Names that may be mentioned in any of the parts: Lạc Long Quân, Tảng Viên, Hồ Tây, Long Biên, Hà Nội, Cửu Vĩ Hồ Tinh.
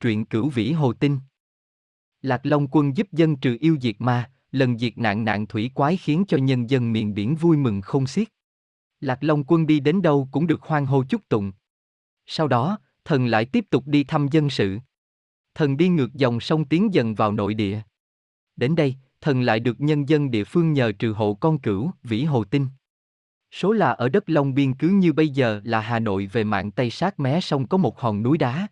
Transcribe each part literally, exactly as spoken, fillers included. Truyện Cửu Vĩ Hồ Tinh. Lạc Long Quân giúp dân trừ yêu diệt ma, lần diệt nạn nạn thủy quái khiến cho nhân dân miền biển vui mừng không xiết. Lạc Long Quân đi đến đâu cũng được hoan hô chúc tụng. Sau đó, thần lại tiếp tục đi thăm dân sự. Thần đi ngược dòng sông tiến dần vào nội địa. Đến đây, thần lại được nhân dân địa phương nhờ trừ hộ con Cửu Vĩ Hồ Tinh. Số là ở đất Long Biên cứ như bây giờ là Hà Nội về mạn Tây, sát mé sông có một hòn núi đá.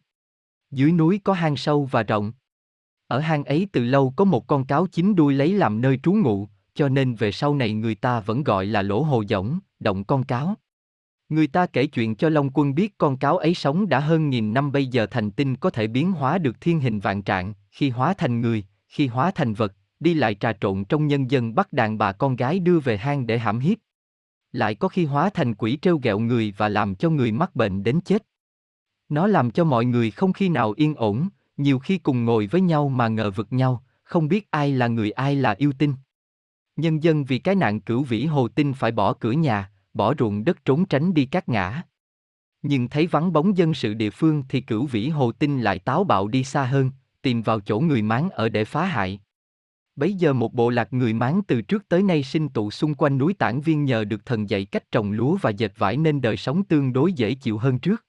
Dưới núi có hang sâu và rộng. Ở hang ấy từ lâu có một con cáo chín đuôi lấy làm nơi trú ngụ, cho nên về sau này người ta vẫn gọi là lỗ hồ dõng, động con cáo. Người ta kể chuyện cho Long Quân biết con cáo ấy sống đã hơn nghìn năm, bây giờ thành tinh có thể biến hóa được thiên hình vạn trạng, khi hóa thành người, khi hóa thành vật, đi lại trà trộn trong nhân dân, bắt đàn bà con gái đưa về hang để hãm hiếp. Lại có khi hóa thành quỷ trêu ghẹo người và làm cho người mắc bệnh đến chết. Nó làm cho mọi người không khi nào yên ổn, nhiều khi cùng ngồi với nhau mà ngờ vực nhau, không biết ai là người ai là yêu tinh. Nhân dân vì cái nạn Cửu Vĩ Hồ Tinh phải bỏ cửa nhà, bỏ ruộng đất trốn tránh đi các ngã. Nhưng thấy vắng bóng dân sự địa phương thì Cửu Vĩ Hồ Tinh lại táo bạo đi xa hơn, tìm vào chỗ người Mán ở để phá hại. Bấy giờ một bộ lạc người Mán từ trước tới nay sinh tụ xung quanh núi Tảng Viên, nhờ được thần dạy cách trồng lúa và dệt vải nên đời sống tương đối dễ chịu hơn trước.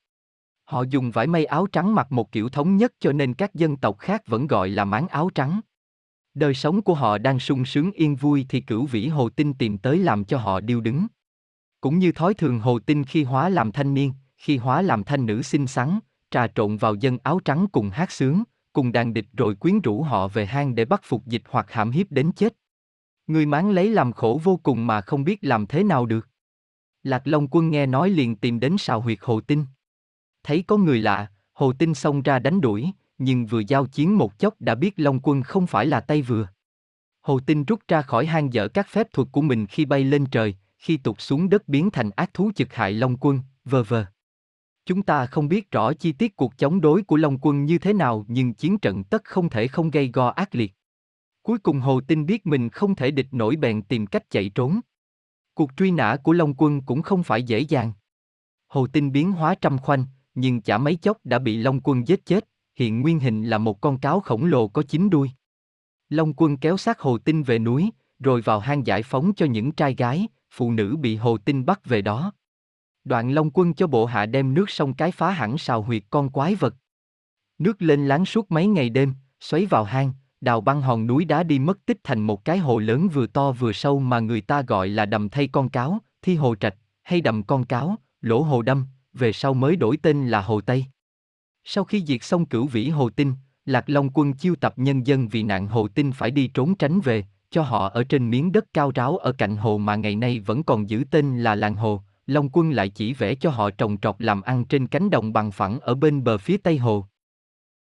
Họ dùng vải may áo trắng mặc một kiểu thống nhất, cho nên các dân tộc khác vẫn gọi là Mán áo trắng. Đời sống của họ đang sung sướng yên vui thì Cửu Vĩ Hồ Tinh tìm tới làm cho họ điêu đứng. Cũng như thói thường, Hồ Tinh khi hóa làm thanh niên, khi hóa làm thanh nữ xinh xắn, trà trộn vào dân áo trắng cùng hát sướng, cùng đàn địch rồi quyến rũ họ về hang để bắt phục dịch hoặc hãm hiếp đến chết. Người Mán lấy làm khổ vô cùng mà không biết làm thế nào được. Lạc Long Quân nghe nói liền tìm đến sào huyệt Hồ Tinh. Thấy có người lạ, Hồ Tinh xông ra đánh đuổi, nhưng vừa giao chiến một chốc đã biết Long Quân không phải là tay vừa. Hồ Tinh rút ra khỏi hang dở các phép thuật của mình, khi bay lên trời, khi tụt xuống đất biến thành ác thú chực hại Long Quân, vờ vờ. Chúng ta không biết rõ chi tiết cuộc chống đối của Long Quân như thế nào, nhưng chiến trận tất không thể không gây go ác liệt. Cuối cùng Hồ Tinh biết mình không thể địch nổi bèn tìm cách chạy trốn. Cuộc truy nã của Long Quân cũng không phải dễ dàng. Hồ Tinh biến hóa trăm khoanh, nhưng chả mấy chốc đã bị Long Quân giết chết, hiện nguyên hình là một con cáo khổng lồ có chín đuôi. Long Quân kéo xác Hồ Tinh về núi, rồi vào hang giải phóng cho những trai gái, phụ nữ bị Hồ Tinh bắt về đó. Đoạn Long Quân cho bộ hạ đem nước sông cái phá hẳn sào huyệt con quái vật. Nước lên láng suốt mấy ngày đêm, xoáy vào hang, đào băng hòn núi đá đi mất tích thành một cái hồ lớn vừa to vừa sâu mà người ta gọi là đầm Thây con cáo, Thi Hồ Trạch, hay đầm con cáo, Lỗ Hồ Đâm, về sau mới đổi tên là Hồ Tây. Sau khi diệt xong Cửu Vĩ Hồ Tinh, Lạc Long Quân chiêu tập nhân dân vì nạn Hồ Tinh phải đi trốn tránh về, cho họ ở trên miếng đất cao ráo ở cạnh hồ mà ngày nay vẫn còn giữ tên là làng hồ. Long Quân lại chỉ vẽ cho họ trồng trọt làm ăn trên cánh đồng bằng phẳng ở bên bờ phía tây hồ.